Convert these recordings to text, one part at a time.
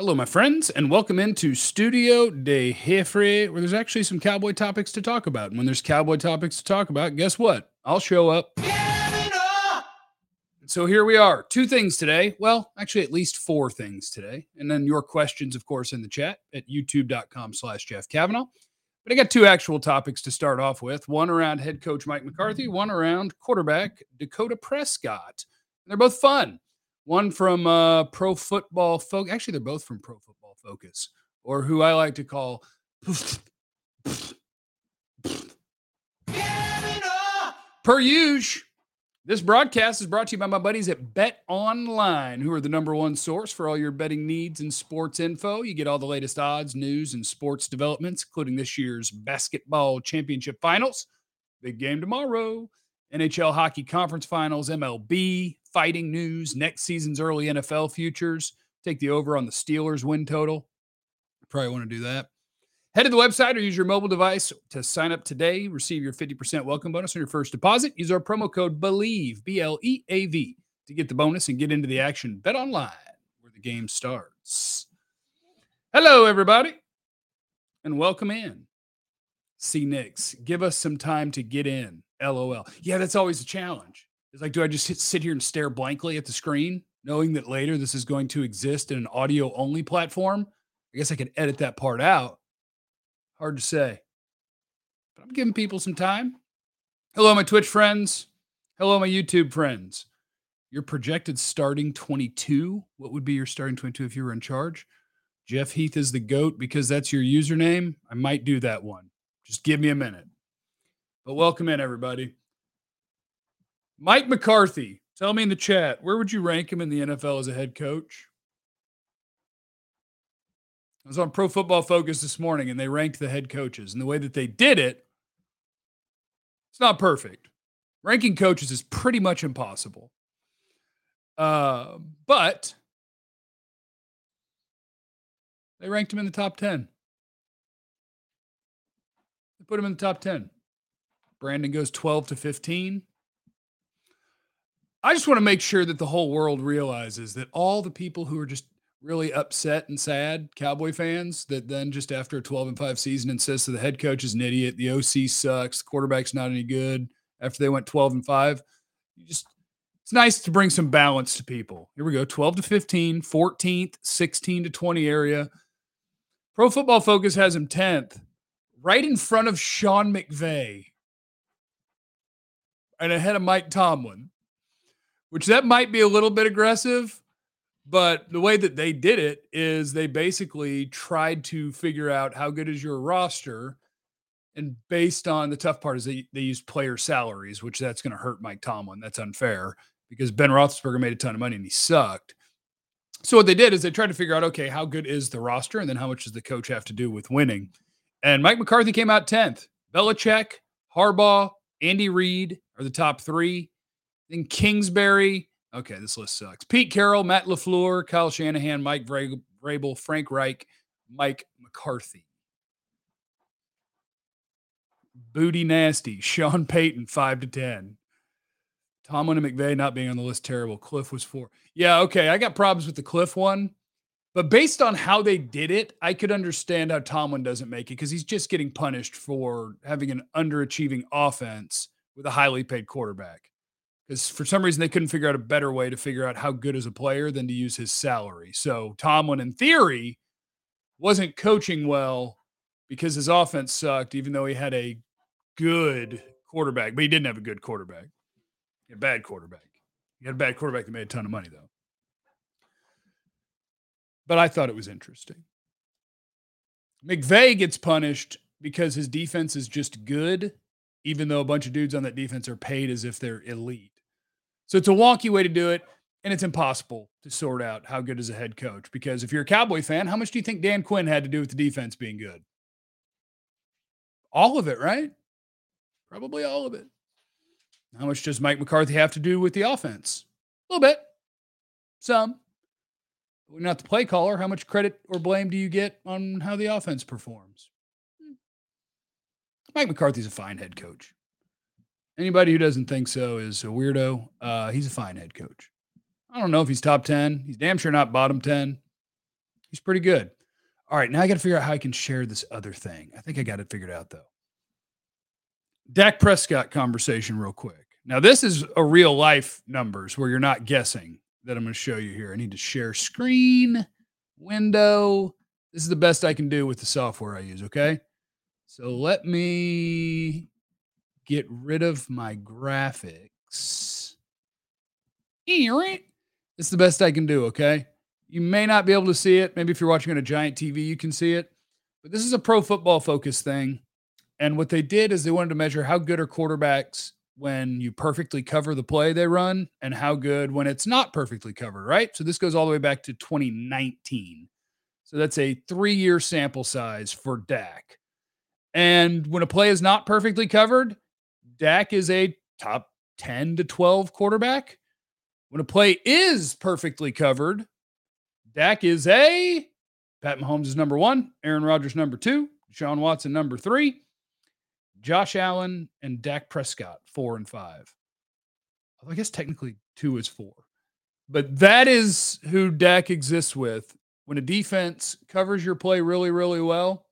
Hello, my friends, and welcome into Studio de Jeffrey, where there's actually some cowboy topics to talk about. And when there's cowboy topics to talk about, guess what? I'll show up. So here we are. Two things today. Well, actually, at least four things today. And then your questions, of course, in the chat at youtube.com/Jeff Cavanaugh. But I got two actual topics to start off with. One around head coach Mike McCarthy, one around quarterback Dakota Prescott. And they're both fun. One from Pro Football Focus. Actually, they're both from Pro Football Focus, or who I like to call per usual. This broadcast is brought to you by my buddies at Bet Online, who are the #1 source for all your betting needs and sports info. You get all the latest odds, news, and sports developments, including this year's basketball championship finals, big game tomorrow, NHL hockey conference finals, MLB, fighting news, next season's early NFL futures. Take the over on the Steelers win total. Probably want to do that. Head to the website or use your mobile device to sign up today. Receive your 50% welcome bonus on your first deposit. Use our promo code BLEAV, B-L-E-A-V, to get the bonus and get into the action. Bet Online, where the game starts. Hello, everybody, and welcome in. C. Nix, give us some time to get in. LOL. Yeah, that's always a challenge. It's like, do I just sit here and stare blankly at the screen, knowing that later this is going to exist in an audio-only platform? I guess I could edit that part out. Hard to say. But I'm giving people some time. Hello, my Twitch friends. Hello, my YouTube friends. Your projected starting 22. What would be your starting 22 if you were in charge? Jeff Heath is the GOAT because that's your username. I might do that one. Just give me a minute. But welcome in, everybody. Mike McCarthy, tell me in the chat, where would you rank him in the NFL as a head coach? I was on Pro Football Focus this morning, and they ranked the head coaches. And the way that they did it, it's not perfect. Ranking coaches is pretty much impossible. But they ranked him in the top 10. They put him in the top 10. Brandon goes 12 to 15. I just want to make sure that the whole world realizes that all the people who are just really upset and sad Cowboy fans that then just after a 12-5 season insist that the head coach is an idiot, the OC sucks, the quarterback's not any good after they went 12-5. It's nice to bring some balance to people. Here we go, 12 to 15, 14th, 16 to 20 area. Pro Football Focus has him 10th, right in front of Sean McVay and ahead of Mike Tomlin. Which that might be a little bit aggressive, but the way that they did it is they basically tried to figure out how good is your roster, and based on the tough part is they used player salaries, which that's going to hurt Mike Tomlin. That's unfair because Ben Roethlisberger made a ton of money and he sucked. So what they did is they tried to figure out, okay, how good is the roster and then how much does the coach have to do with winning? And Mike McCarthy came out 10th. Belichick, Harbaugh, Andy Reid are the top three. Then Kingsbury. Okay, this list sucks. Pete Carroll, Matt LaFleur, Kyle Shanahan, Mike Vrabel, Frank Reich, Mike McCarthy. Booty Nasty, Sean Payton, 5 to 10. Tomlin and McVay not being on the list, terrible. Kliff was 4. Yeah, okay, I got problems with the Kliff one. But based on how they did it, I could understand how Tomlin doesn't make it because he's just getting punished for having an underachieving offense with a highly paid quarterback. Because for some reason, they couldn't figure out a better way to figure out how good is a player than to use his salary. So Tomlin, in theory, wasn't coaching well because his offense sucked, even though he had a good quarterback. But he didn't have a good quarterback. He had a bad quarterback. He had a bad quarterback that made a ton of money, though. But I thought it was interesting. McVay gets punished because his defense is just good, even though a bunch of dudes on that defense are paid as if they're elite. So it's a wonky way to do it, and it's impossible to sort out how good is a head coach. Because if you're a Cowboy fan, how much do you think Dan Quinn had to do with the defense being good? All of it, right? Probably all of it. How much does Mike McCarthy have to do with the offense? A little bit. Some. But we're not the play caller. How much credit or blame do you get on how the offense performs? Mike McCarthy's a fine head coach. Anybody who doesn't think so is a weirdo. He's a fine head coach. I don't know if he's top 10. He's damn sure not bottom 10. He's pretty good. All right, now I got to figure out how I can share this other thing. I think I got it figured out, though. Dak Prescott conversation real quick. Now, this is a real-life numbers where you're not guessing that I'm going to show you here. I need to share screen, window. This is the best I can do with the software I use, okay? So let me get rid of my graphics. It's the best I can do, okay? You may not be able to see it. Maybe if you're watching on a giant TV, you can see it. But this is a Pro Football Focus thing. And what they did is they wanted to measure how good are quarterbacks when you perfectly cover the play they run and how good when it's not perfectly covered, right? So this goes all the way back to 2019. So that's a 3-year sample size for Dak. And when a play is not perfectly covered, Dak is a top 10 to 12 quarterback. When a play is perfectly covered, Dak is a Pat Mahomes is number 1, Aaron Rodgers number 2, Deshaun Watson number 3, Josh Allen and Dak Prescott 4 and 5. Well, I guess technically 2 is 4, but that is who Dak exists with. When a defense covers your play really, really well,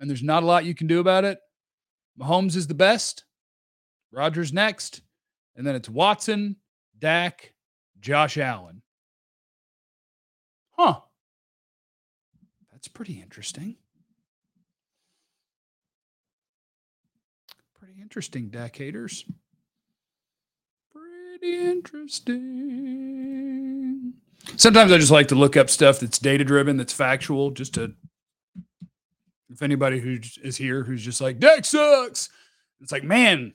and there's not a lot you can do about it, Mahomes is the best. Rodgers next, and then it's Watson, Dak, Josh Allen. Huh. That's pretty interesting. Pretty interesting, Dak haters. Pretty interesting. Sometimes I just like to look up stuff that's data-driven, that's factual, just to, if anybody who is here who's just like, Dak sucks. It's like, man,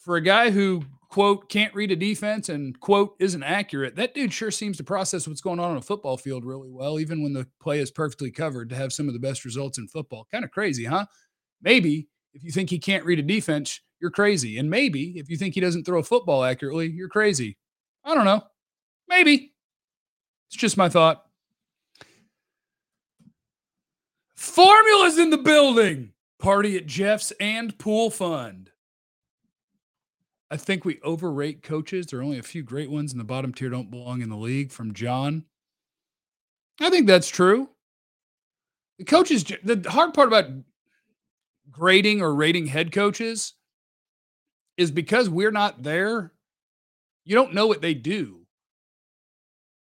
for a guy who, quote, can't read a defense and, quote, isn't accurate, that dude sure seems to process what's going on a football field really well, even when the play is perfectly covered, to have some of the best results in football. Kind of crazy, huh? Maybe if you think he can't read a defense, you're crazy. And maybe if you think he doesn't throw a football accurately, you're crazy. I don't know. Maybe. It's just my thought. Formula's in the building. Party at Jeff's and Pool Fund. I think we overrate coaches. There are only a few great ones, and the bottom tier don't belong in the league, from John. I think that's true. The coaches, the hard part about grading or rating head coaches is because we're not there, you don't know what they do.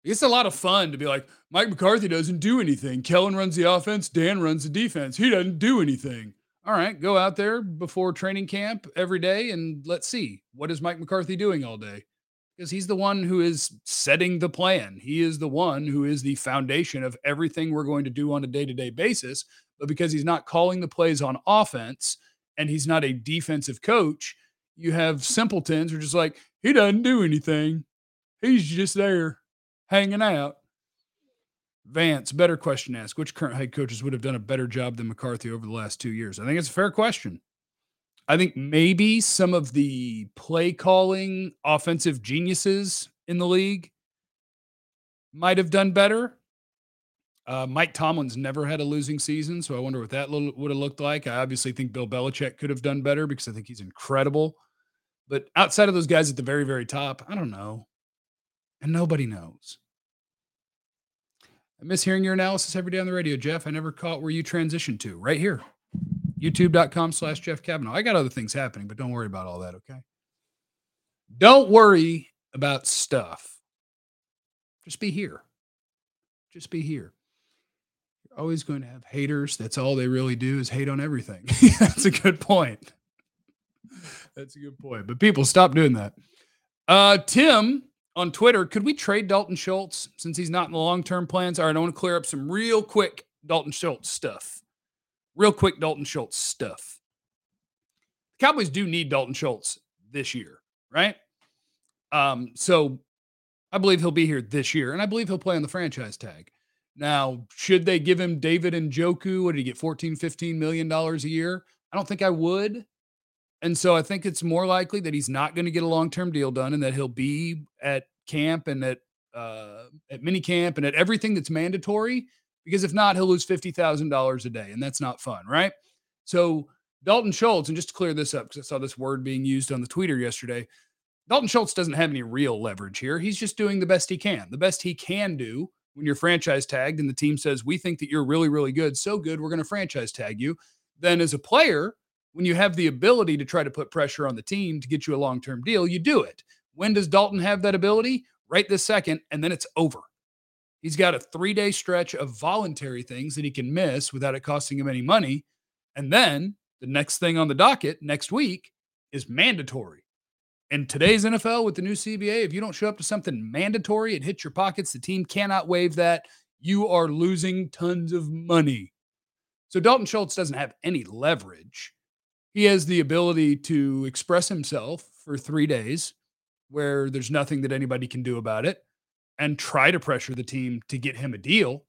It's a lot of fun to be like, Mike McCarthy doesn't do anything. Kellen runs the offense. Dan runs the defense. He doesn't do anything. All right, go out there before training camp every day and let's see. What is Mike McCarthy doing all day? Because he's the one who is setting the plan. He is the one who is the foundation of everything we're going to do on a day-to-day basis. But because he's not calling the plays on offense and he's not a defensive coach, you have simpletons who are just like, he doesn't do anything. He's just there. Hanging out. Vance, better question asked. Which current head coaches would have done a better job than McCarthy over the last 2 years? I think it's a fair question. I think maybe some of the play calling offensive geniuses in the league might have done better. Mike Tomlin's never had a losing season, so I wonder what that would have looked like. I obviously think Bill Belichick could have done better because I think he's incredible. But outside of those guys at the very, very top, I don't know. And nobody knows. I miss hearing your analysis every day on the radio, Jeff. I never caught where you transitioned to. Right here. YouTube.com/Jeff Cavanaugh. I got other things happening, but don't worry about all that, okay? Don't worry about stuff. Just be here. Just be here. You're always going to have haters. That's all they really do is hate on everything. That's a good point. That's a good point. But people, stop doing that. Tim on Twitter, could we trade Dalton Schultz since he's not in the long-term plans? All right, I want to clear up some real quick Dalton Schultz stuff. The Cowboys do need Dalton Schultz this year, right? So I believe he'll be here this year, and I believe he'll play on the franchise tag. Now, should they give him David Njoku? What did he get, $14, $15 million a year? I don't think I would. And so I think it's more likely that he's not going to get a long-term deal done and that he'll be at camp and at mini camp and at everything that's mandatory, because if not, he'll lose $50,000 a day, and that's not fun, right? So Dalton Schultz, and just to clear this up, because I saw this word being used on the tweeter yesterday, Dalton Schultz doesn't have any real leverage here. He's just doing the best he can. The best he can do when you're franchise tagged and the team says, we think that you're really, really good, so good, we're going to franchise tag you. Then as a player, when you have the ability to try to put pressure on the team to get you a long-term deal, you do it. When does Dalton have that ability? Right this second, and then it's over. He's got a 3-day stretch of voluntary things that he can miss without it costing him any money. And then the next thing on the docket next week is mandatory. In today's NFL with the new CBA, if you don't show up to something mandatory, it hits your pockets. The team cannot waive that. You are losing tons of money. So Dalton Schultz doesn't have any leverage. He has the ability to express himself for 3 days where there's nothing that anybody can do about it and try to pressure the team to get him a deal.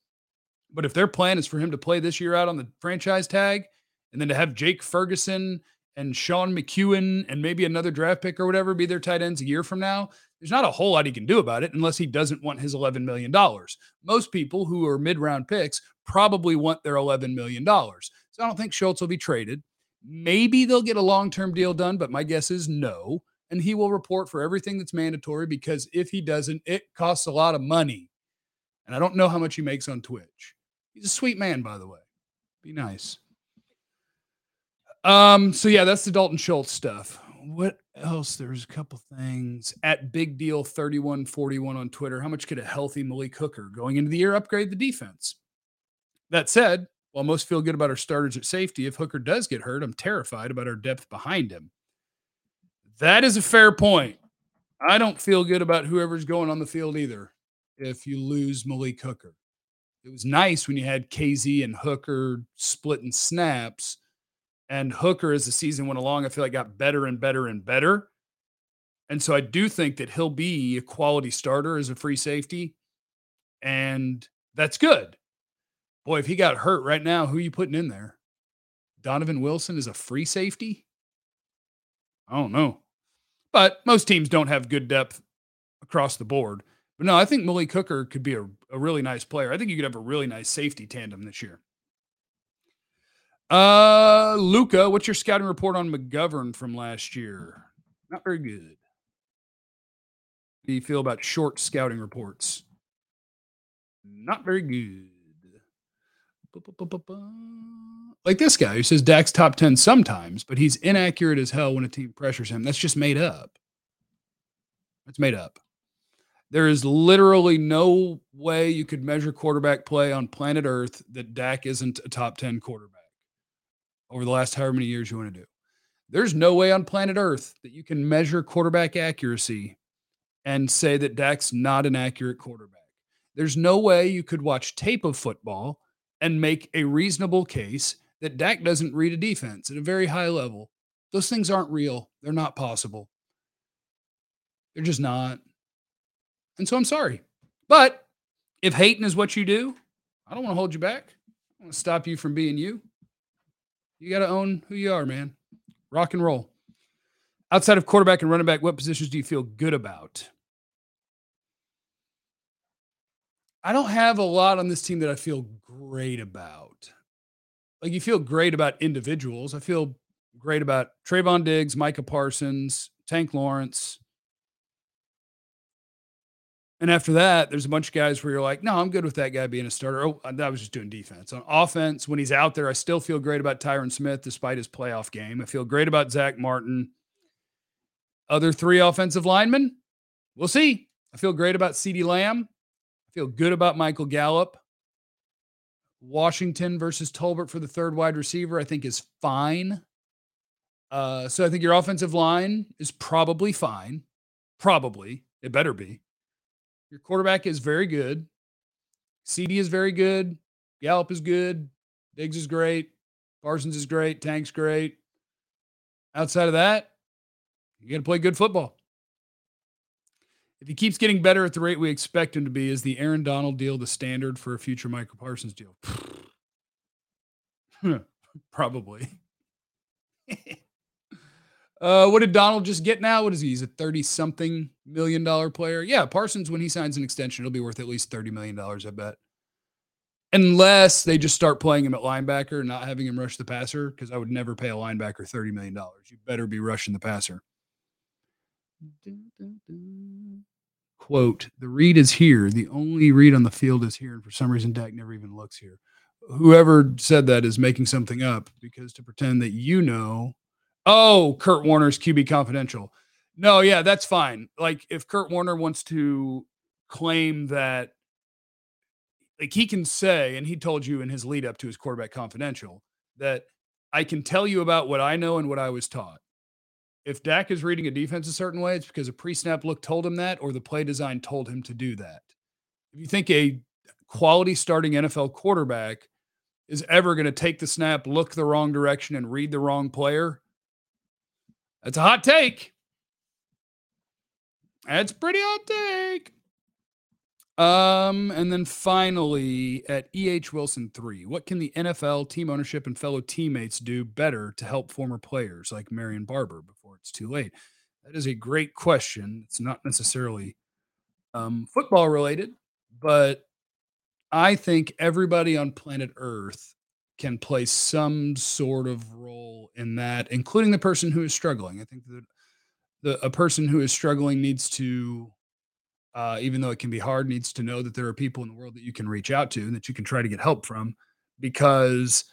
But if their plan is for him to play this year out on the franchise tag and then to have Jake Ferguson and Sean McEwen and maybe another draft pick or whatever be their tight ends a year from now, there's not a whole lot he can do about it unless he doesn't want his $11 million. Most people who are mid-round picks probably want their $11 million. So I don't think Schultz will be traded. Maybe they'll get a long-term deal done, but my guess is no. And he will report for everything that's mandatory because if he doesn't, it costs a lot of money. And I don't know how much he makes on Twitch. He's a sweet man, by the way. Be nice. So yeah, that's the Dalton Schultz stuff. What else? There's a couple things. At Big Deal 3141 on Twitter, how much could a healthy Malik Hooker going into the year upgrade the defense? That said, while most feel good about our starters at safety, if Hooker does get hurt, I'm terrified about our depth behind him. That is a fair point. I don't feel good about whoever's going on the field either if you lose Malik Hooker. It was nice when you had KZ and Hooker splitting snaps, and Hooker, as the season went along, I feel like got better and better and better. And so I do think that he'll be a quality starter as a free safety, and that's good. Boy, if he got hurt right now, who are you putting in there? Donovan Wilson is a free safety? I don't know. But most teams don't have good depth across the board. But no, I think Malik Hooker could be a really nice player. I think you could have a really nice safety tandem this year. Luca, what's your scouting report on McGovern from last year? Not very good. How do you feel about short scouting reports? Not very good. Like this guy who says Dak's top 10 sometimes, but he's inaccurate as hell when a team pressures him. That's just made up. That's made up. There is literally no way you could measure quarterback play on planet Earth that Dak isn't a top 10 quarterback over the last however many years you want to do. There's no way on planet Earth that you can measure quarterback accuracy and say that Dak's not an accurate quarterback. There's no way you could watch tape of football and make a reasonable case that Dak doesn't read a defense at a very high level. Those things aren't real. They're not possible. They're just not. And so I'm sorry. But if hating is what you do, I don't want to hold you back. I want to stop you from being you. You got to own who you are, man. Rock and roll. Outside of quarterback and running back, what positions do you feel good about? I don't have a lot on this team that I feel great about. Like, you feel great about individuals. I feel great about Trayvon Diggs, Micah Parsons, Tank Lawrence. And after that, there's a bunch of guys where you're like, no, I'm good with that guy being a starter. Oh, I was just doing defense. On offense, when he's out there, I still feel great about Tyron Smith despite his playoff game. I feel great about Zach Martin. Other three offensive linemen, we'll see. I feel great about CeeDee Lamb. I feel good about Michael Gallup. Washington versus Tolbert for the third wide receiver, I think, is fine. So I think your offensive line is probably fine. Probably. It better be. Your quarterback is very good. CD is very good. Gallup is good. Diggs is great. Parsons is great. Tank's great. Outside of that, you got to play good football. If he keeps getting better at the rate we expect him to be, is the Aaron Donald deal the standard for a future Micah Parsons deal? Probably. What did Donald just get now? What is he? He's a $30-something million player. Yeah, Parsons, when he signs an extension, it'll be worth at least $30 million, I bet. Unless they just start playing him at linebacker and not having him rush the passer, because I would never pay a linebacker $30 million. You better be rushing the passer. quote, the read is here. The only read on the field is here. And for some reason, Dak never even looks here. Whoever said that is making something up, because to pretend that you know, oh, Kurt Warner's QB Confidential. No, yeah, that's fine. Like, if Kurt Warner wants to claim that, like, he can say, and he told you in his lead up to his Quarterback Confidential, that I can tell you about what I know and what I was taught. If Dak is reading a defense a certain way, it's because a pre-snap look told him that, or the play design told him to do that. If you think a quality starting NFL quarterback is ever going to take the snap, look the wrong direction, and read the wrong player, that's a hot take. That's a pretty hot take. And then finally, at E.H. Wilson 3, what can the NFL, team ownership, and fellow teammates do better to help former players like Marion Barber before it's too late? That is a great question. It's not necessarily football related, but I think everybody on planet Earth can play some sort of role in that, including the person who is struggling. I think that a person who is struggling needs to, even though it can be hard, needs to know that there are people in the world that you can reach out to and that you can try to get help from, because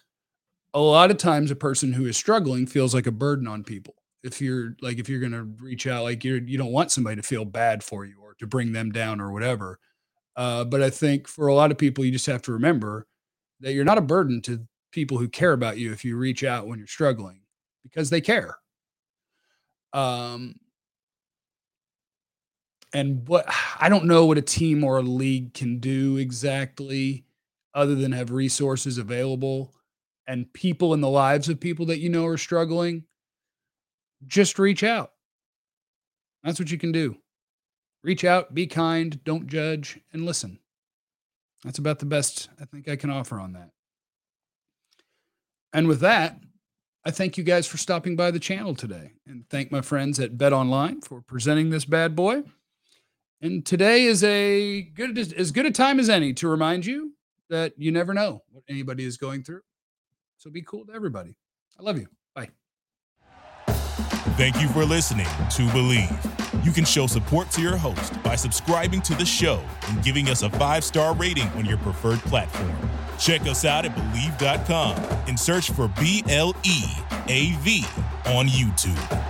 a lot of times a person who is struggling feels like a burden on people. If you're going to reach out, like you don't want somebody to feel bad for you or to bring them down or whatever. But I think for a lot of people, you just have to remember that you're not a burden to people who care about you if you reach out when you're struggling, because they care. And what I don't know what a team or a league can do exactly other than have resources available and people in the lives of people that you know are struggling. Just reach out. That's what you can do. Reach out, be kind, don't judge, and listen. That's about the best I think I can offer on that. And with that, I thank you guys for stopping by the channel today, and thank my friends at Bet Online for presenting this bad boy. And today is as good a time as any to remind you that you never know what anybody is going through. So be cool to everybody. I love you. Bye. Thank you for listening to BLEAV. You can show support to your host by subscribing to the show and giving us a 5-star rating on your preferred platform. Check us out at BLEAV.com and search for BLEAV on YouTube.